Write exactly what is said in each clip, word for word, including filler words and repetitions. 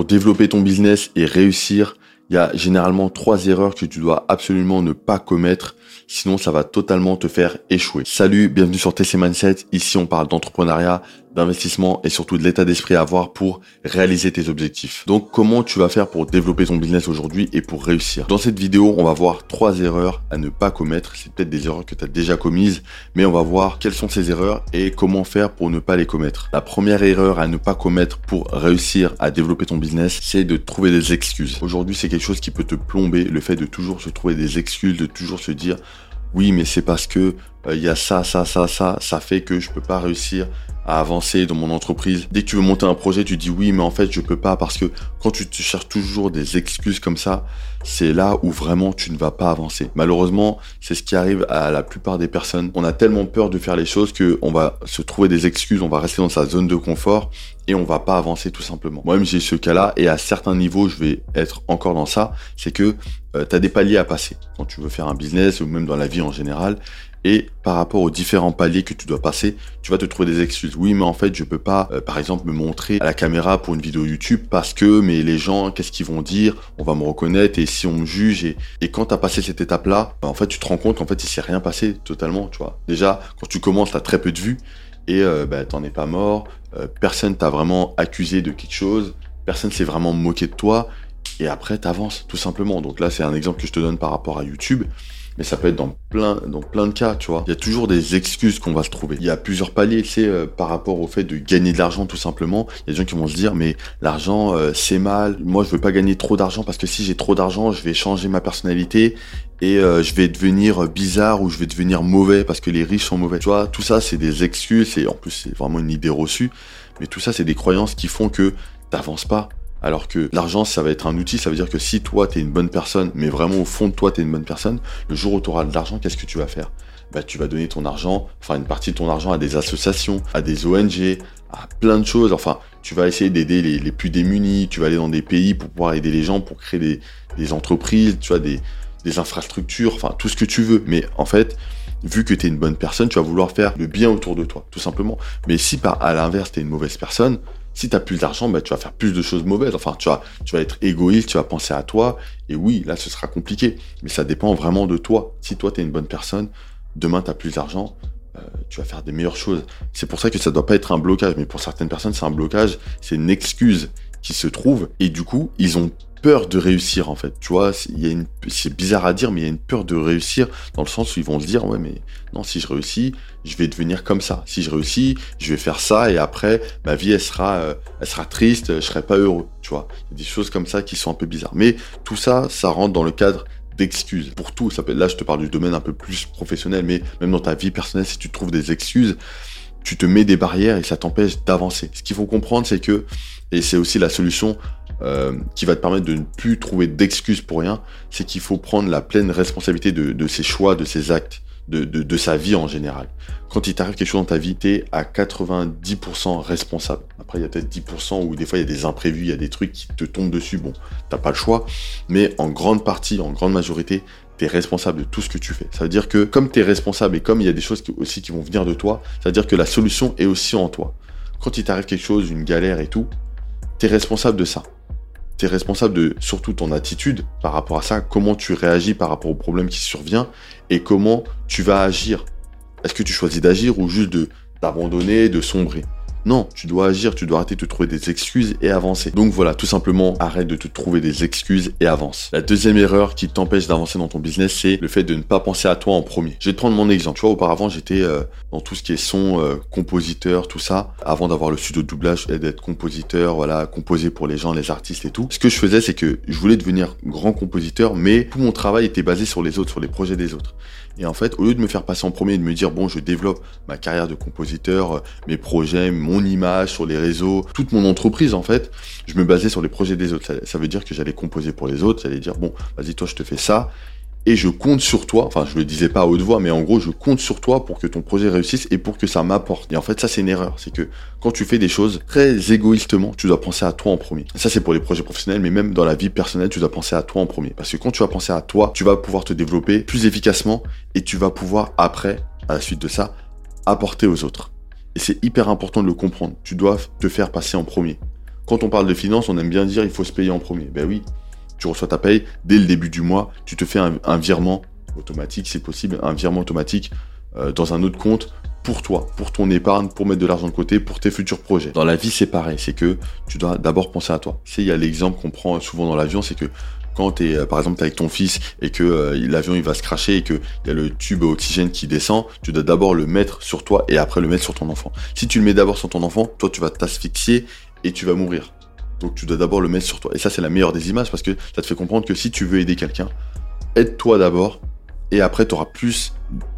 pour développer ton business et réussir, il y a généralement trois erreurs que tu dois absolument ne pas commettre, sinon ça va totalement te faire échouer. Salut, bienvenue sur T C Mindset. Ici, on parle d'entrepreneuriat, d'investissement et surtout de l'état d'esprit à avoir pour réaliser tes objectifs. Donc, comment tu vas faire pour développer ton business aujourd'hui et pour réussir? Dans cette vidéo, on va voir trois erreurs à ne pas commettre. C'est peut-être des erreurs que tu as déjà commises, mais on va voir quelles sont ces erreurs et comment faire pour ne pas les commettre. La première erreur à ne pas commettre pour réussir à développer ton business, c'est de trouver des excuses. Aujourd'hui, c'est quelque chose qui peut te plomber, le fait de toujours se trouver des excuses, de toujours se dire oui mais c'est parce que il euh, y a ça ça ça ça ça fait que je peux pas réussir à avancer dans mon entreprise. Dès que tu veux monter un projet, tu dis oui mais en fait je peux pas, parce que quand tu te cherches toujours des excuses comme ça, c'est là où vraiment tu ne vas pas avancer. Malheureusement, c'est ce qui arrive à la plupart des personnes. On a tellement peur de faire les choses que on va se trouver des excuses, on va rester dans sa zone de confort et on va pas avancer tout simplement. Moi-même j'ai ce cas-là et à certains niveaux je vais être encore dans ça, c'est que euh, tu as des paliers à passer quand tu veux faire un business ou même dans la vie en général. Et par rapport aux différents paliers que tu dois passer, tu vas te trouver des excuses. Oui, mais en fait, je peux pas, euh, par exemple, me montrer à la caméra pour une vidéo YouTube parce que, mais les gens, qu'est-ce qu'ils vont dire? On va me reconnaître et si on me juge et, et quand t'as passé cette étape-là, bah, en fait, tu te rends compte qu'en fait, il s'est rien passé totalement, tu vois. Déjà, quand tu commences, t'as très peu de vues et, euh, bah, t'en es pas mort. Euh, personne t'a vraiment accusé de quelque chose. Personne s'est vraiment moqué de toi. Et après, t'avances, tout simplement. Donc là, c'est un exemple que je te donne par rapport à YouTube. Mais ça peut être dans plein, dans plein de cas, tu vois. Il y a toujours des excuses qu'on va se trouver. Il y a plusieurs paliers, tu sais, euh, par rapport au fait de gagner de l'argent, tout simplement. Il y a des gens qui vont se dire, mais l'argent, euh, c'est mal. Moi, je veux pas gagner trop d'argent parce que si j'ai trop d'argent, je vais changer ma personnalité et euh, je vais devenir bizarre ou je vais devenir mauvais parce que les riches sont mauvais. Tu vois, tout ça, c'est des excuses et en plus, c'est vraiment une idée reçue. Mais tout ça, c'est des croyances qui font que t'avances pas. Alors que l'argent, ça va être un outil, ça veut dire que si toi, t'es une bonne personne, mais vraiment au fond de toi, t'es une bonne personne, le jour où t'auras de l'argent, qu'est-ce que tu vas faire? Bah, tu vas donner ton argent, enfin une partie de ton argent à des associations, à des O N G, à plein de choses. Enfin, tu vas essayer d'aider les, les plus démunis, tu vas aller dans des pays pour pouvoir aider les gens, pour créer des, des entreprises, tu vois, des, des infrastructures, enfin tout ce que tu veux. Mais en fait, vu que t'es une bonne personne, tu vas vouloir faire le bien autour de toi, tout simplement. Mais si par à l'inverse, t'es une mauvaise personne, si tu as plus d'argent, bah, tu vas faire plus de choses mauvaises. Enfin, tu vas, tu vas être égoïste, tu vas penser à toi. Et oui, là, ce sera compliqué. Mais ça dépend vraiment de toi. Si toi, tu es une bonne personne, demain, tu as plus d'argent, euh, tu vas faire des meilleures choses. C'est pour ça que ça ne doit pas être un blocage. Mais pour certaines personnes, c'est un blocage, c'est une excuse qui se trouve. Et du coup, ils ont peur de réussir, en fait. Tu vois, il y a une, c'est bizarre à dire, mais il y a une peur de réussir dans le sens où ils vont se dire, ouais, mais non, si je réussis, je vais devenir comme ça. Si je réussis, je vais faire ça et après, ma vie, elle sera, euh, elle sera triste, je serai pas heureux, tu vois. Il y a des choses comme ça qui sont un peu bizarres. Mais tout ça, ça rentre dans le cadre d'excuses. Pour tout, ça peut, là, je te parle du domaine un peu plus professionnel, mais même dans ta vie personnelle, si tu trouves des excuses, tu te mets des barrières et ça t'empêche d'avancer. Ce qu'il faut comprendre, c'est que, et c'est aussi la solution euh, qui va te permettre de ne plus trouver d'excuses pour rien, c'est qu'il faut prendre la pleine responsabilité de, de ses choix, de ses actes, de, de, de sa vie en général. Quand il t'arrive quelque chose dans ta vie, t'es à quatre-vingt-dix pour cent responsable. Après, il y a peut-être dix pour cent où des fois, il y a des imprévus, il y a des trucs qui te tombent dessus. Bon, t'as pas le choix, mais en grande partie, en grande majorité, t'es responsable de tout ce que tu fais. Ça veut dire que comme t'es responsable et comme il y a des choses qui, aussi qui vont venir de toi, ça veut dire que la solution est aussi en toi. Quand il t'arrive quelque chose, une galère et tout, t'es responsable de ça. T'es responsable de surtout ton attitude par rapport à ça, comment tu réagis par rapport au problème qui survient et comment tu vas agir. Est-ce que tu choisis d'agir ou juste de d'abandonner, de sombrer? Non, tu dois agir, tu dois arrêter de te trouver des excuses et avancer. Donc voilà, tout simplement, arrête de te trouver des excuses et avance. La deuxième erreur qui t'empêche d'avancer dans ton business, c'est le fait de ne pas penser à toi en premier. Je vais te prendre mon exemple. Tu vois, auparavant, j'étais euh, dans tout ce qui est son, euh, compositeur, tout ça. Avant d'avoir le studio de doublage et d'être compositeur, voilà, composer pour les gens, les artistes et tout. Ce que je faisais, c'est que je voulais devenir grand compositeur, mais tout mon travail était basé sur les autres, sur les projets des autres. Et en fait, au lieu de me faire passer en premier et de me dire, bon, je développe ma carrière de compositeur, mes projets, mon image sur les réseaux, toute mon entreprise, en fait, je me basais sur les projets des autres. Ça, ça veut dire que j'allais composer pour les autres, j'allais dire, bon, vas-y, toi, je te fais ça. Et je compte sur toi, enfin, je le disais pas à haute voix, mais en gros, je compte sur toi pour que ton projet réussisse et pour que ça m'apporte. Et en fait, ça, c'est une erreur. C'est que quand tu fais des choses très égoïstement, tu dois penser à toi en premier. Ça, c'est pour les projets professionnels, mais même dans la vie personnelle, tu dois penser à toi en premier. Parce que quand tu vas penser à toi, tu vas pouvoir te développer plus efficacement et tu vas pouvoir, après, à la suite de ça, apporter aux autres. Et c'est hyper important de le comprendre. Tu dois te faire passer en premier. Quand on parle de finance, on aime bien dire il faut se payer en premier. Ben oui, tu reçois ta paye, dès le début du mois, tu te fais un, un virement automatique, c'est possible, un virement automatique euh, dans un autre compte pour toi, pour ton épargne, pour mettre de l'argent de côté, pour tes futurs projets. Dans la vie, c'est pareil, c'est que tu dois d'abord penser à toi. Tu sais, il y a l'exemple qu'on prend souvent dans l'avion, c'est que quand tu es, par exemple, t'es avec ton fils et que euh, l'avion il va se crasher et qu'il y a le tube oxygène qui descend, tu dois d'abord le mettre sur toi et après le mettre sur ton enfant. Si tu le mets d'abord sur ton enfant, toi, tu vas t'asphyxier et tu vas mourir. Donc, tu dois d'abord le mettre sur toi. Et ça, c'est la meilleure des images parce que ça te fait comprendre que si tu veux aider quelqu'un, aide-toi d'abord et après, tu auras plus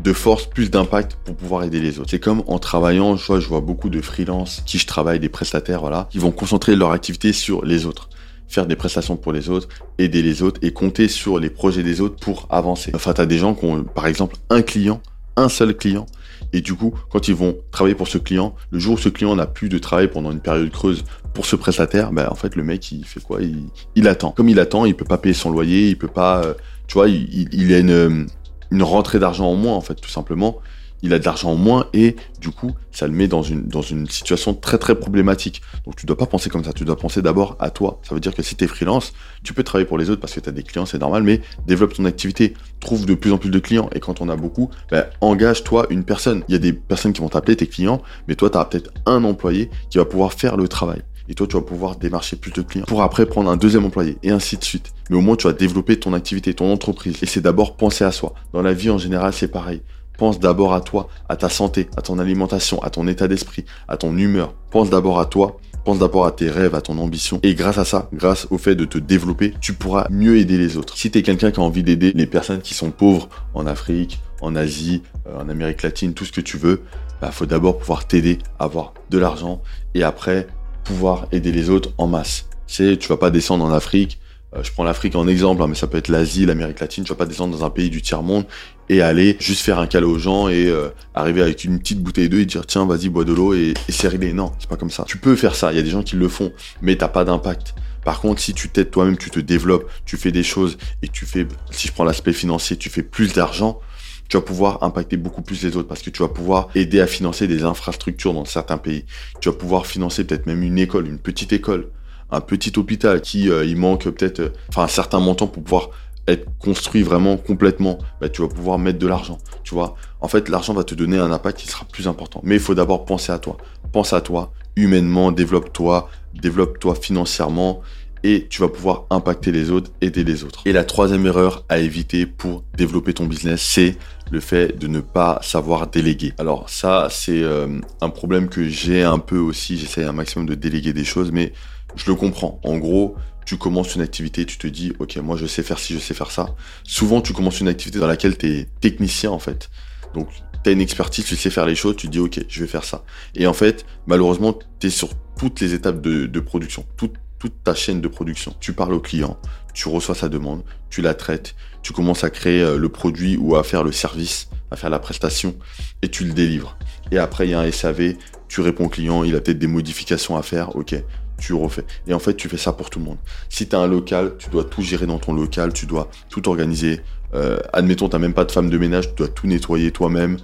de force, plus d'impact pour pouvoir aider les autres. C'est comme en travaillant, je vois, je vois beaucoup de freelance qui je travaille, des prestataires, voilà, qui vont concentrer leur activité sur les autres. Faire des prestations pour les autres, aider les autres et compter sur les projets des autres pour avancer. Enfin, tu as des gens qui ont, par exemple, un client, un seul client. Et du coup, quand ils vont travailler pour ce client, le jour où ce client n'a plus de travail pendant une période creuse pour ce prestataire, ben, en fait, le mec, il fait quoi? Il, il attend. Comme il attend, il peut pas payer son loyer, il peut pas... Tu vois, il, il a une, une rentrée d'argent en moins, en fait, tout simplement. Il a de l'argent en moins et du coup, ça le met dans une, dans une situation très, très problématique. Donc, tu dois pas penser comme ça. Tu dois penser d'abord à toi. Ça veut dire que si tu es freelance, tu peux travailler pour les autres parce que tu as des clients, c'est normal, mais développe ton activité. Trouve de plus en plus de clients. Et quand on a beaucoup, bah, engage-toi une personne. Il y a des personnes qui vont t'appeler, tes clients, mais toi, tu as peut-être un employé qui va pouvoir faire le travail. Et toi, tu vas pouvoir démarcher plus de clients pour après prendre un deuxième employé et ainsi de suite. Mais au moins, tu vas développer ton activité, ton entreprise. Et c'est d'abord penser à soi. Dans la vie, en général, c'est pareil. Pense d'abord à toi, à ta santé, à ton alimentation, à ton état d'esprit, à ton humeur. Pense d'abord à toi, pense d'abord à tes rêves, à ton ambition. Et grâce à ça, grâce au fait de te développer, tu pourras mieux aider les autres. Si tu es quelqu'un qui a envie d'aider les personnes qui sont pauvres en Afrique, en Asie, en Amérique latine, tout ce que tu veux, bah, faut d'abord pouvoir t'aider à avoir de l'argent et après pouvoir aider les autres en masse. Tu sais, tu vas pas descendre en Afrique. Je prends l'Afrique en exemple, hein, mais ça peut être l'Asie, l'Amérique latine. Tu vas pas descendre dans un pays du tiers-monde et aller juste faire un câlin aux gens et euh, arriver avec une petite bouteille d'eau et dire tiens, vas-y, bois de l'eau et, et c'est réglé. Non, c'est pas comme ça. Tu peux faire ça, il y a des gens qui le font, mais t'as pas d'impact. Par contre, si tu t'aides toi-même, tu te développes, tu fais des choses et tu fais, si je prends l'aspect financier, tu fais plus d'argent, tu vas pouvoir impacter beaucoup plus les autres parce que tu vas pouvoir aider à financer des infrastructures dans certains pays. Tu vas pouvoir financer peut-être même une école, une petite école, un petit hôpital qui euh, il manque peut-être euh, enfin un certain montant pour pouvoir être construit vraiment complètement. Bah, tu vas pouvoir mettre de l'argent, tu vois. En fait, l'argent va te donner un impact qui sera plus important. Mais il faut d'abord penser à toi. Pense à toi humainement, développe-toi, développe-toi financièrement et tu vas pouvoir impacter les autres, aider les autres. Et la troisième erreur à éviter pour développer ton business, c'est le fait de ne pas savoir déléguer. Alors ça, c'est euh, un problème que j'ai un peu aussi. J'essaye un maximum de déléguer des choses, mais je le comprends. En gros, tu commences une activité, tu te dis « Ok, moi, je sais faire ci, je sais faire ça. » Souvent, tu commences une activité dans laquelle tu es technicien, en fait. Donc, tu as une expertise, tu sais faire les choses, tu te dis « Ok, je vais faire ça. » Et en fait, malheureusement, tu es sur toutes les étapes de, de production, toute, toute ta chaîne de production. Tu parles au client, tu reçois sa demande, tu la traites, tu commences à créer le produit ou à faire le service, à faire la prestation et tu le délivres. Et après, il y a un S A V, tu réponds au client, il a peut-être des modifications à faire, « Ok. » tu refais. Et en fait, tu fais ça pour tout le monde. Si tu as un local, tu dois tout gérer dans ton local, tu dois tout organiser. Euh, admettons, tu n'as même pas de femme de ménage, tu dois tout nettoyer toi-même.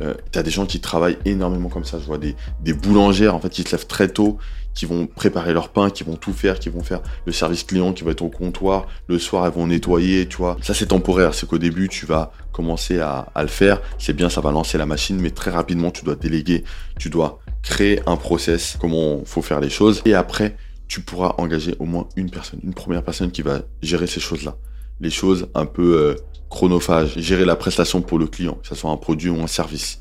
Euh, tu as des gens qui travaillent énormément comme ça. Je vois des, des boulangères en fait, qui se lèvent très tôt, qui vont préparer leur pain, qui vont tout faire, qui vont faire le service client, qui va être au comptoir. Le soir, elles vont nettoyer, tu vois. Ça, c'est temporaire. C'est qu'au début, tu vas commencer à, à le faire. C'est bien, ça va lancer la machine, mais très rapidement, tu dois déléguer. Tu dois créer un process, comment faut faire les choses. Et après, tu pourras engager au moins une personne, une première personne qui va gérer ces choses-là. Les choses un peu euh, chronophages, gérer la prestation pour le client, que ce soit un produit ou un service.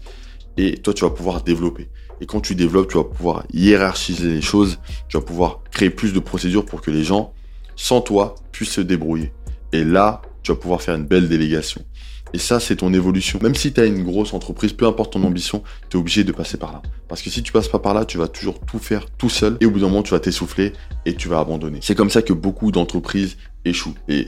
Et toi, tu vas pouvoir développer. Et quand tu développes, tu vas pouvoir hiérarchiser les choses, tu vas pouvoir créer plus de procédures pour que les gens, sans toi, puissent se débrouiller. Et là, tu vas pouvoir faire une belle délégation. Et ça, c'est ton évolution. Même si tu as une grosse entreprise, peu importe ton ambition, tu es obligé de passer par là. Parce que si tu passes pas par là, tu vas toujours tout faire tout seul. Et au bout d'un moment, tu vas t'essouffler et tu vas abandonner. C'est comme ça que beaucoup d'entreprises échouent. Et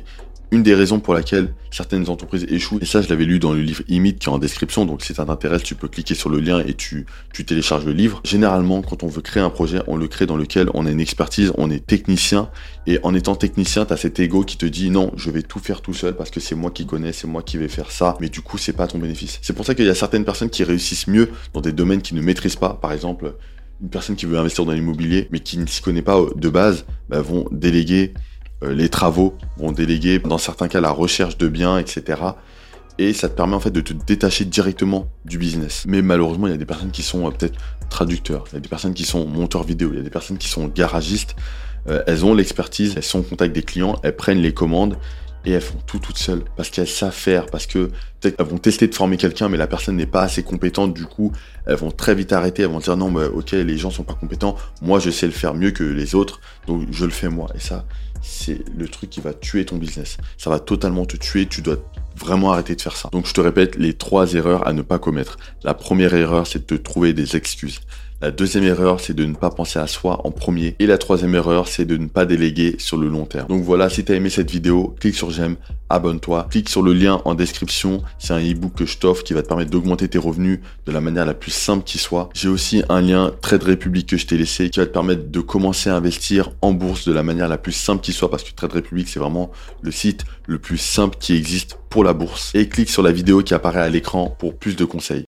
une des raisons pour laquelle certaines entreprises échouent, et ça, je l'avais lu dans le livre Imite qui est en description, donc si ça t'intéresse, tu peux cliquer sur le lien et tu, tu télécharges le livre. Généralement, quand on veut créer un projet, on le crée dans lequel on a une expertise, on est technicien, et en étant technicien, t'as cet ego qui te dit « Non, je vais tout faire tout seul parce que c'est moi qui connais, c'est moi qui vais faire ça, mais du coup, c'est pas à ton bénéfice. » C'est pour ça qu'il y a certaines personnes qui réussissent mieux dans des domaines qu'ils ne maîtrisent pas, par exemple... une personne qui veut investir dans l'immobilier mais qui ne s'y connaît pas de base, bah, vont déléguer euh, les travaux, vont déléguer dans certains cas la recherche de biens, et cetera. Et ça te permet en fait de te détacher directement du business. Mais malheureusement, il y a des personnes qui sont euh, peut-être traducteurs, il y a des personnes qui sont monteurs vidéo, il y a des personnes qui sont garagistes. Euh, elles ont l'expertise, elles sont en contact des clients, elles prennent les commandes et elles font tout toutes seules parce qu'elles savent faire, parce que peut-être qu'elles vont tester de former quelqu'un mais la personne n'est pas assez compétente, du coup elles vont très vite arrêter, elles vont dire non mais ok les gens sont pas compétents, moi je sais le faire mieux que les autres donc je le fais moi. Et ça c'est le truc qui va tuer ton business, ça va totalement te tuer, tu dois vraiment arrêter de faire ça. Donc je te répète les trois erreurs à ne pas commettre. La première erreur c'est de te trouver des excuses. La deuxième erreur, c'est de ne pas penser à soi en premier. Et la troisième erreur, c'est de ne pas déléguer sur le long terme. Donc voilà, si t'as aimé cette vidéo, clique sur j'aime, abonne-toi. Clique sur le lien en description. C'est un e-book que je t'offre qui va te permettre d'augmenter tes revenus de la manière la plus simple qui soit. J'ai aussi un lien Trade Republic que je t'ai laissé qui va te permettre de commencer à investir en bourse de la manière la plus simple qui soit parce que Trade Republic, c'est vraiment le site le plus simple qui existe pour la bourse. Et clique sur la vidéo qui apparaît à l'écran pour plus de conseils.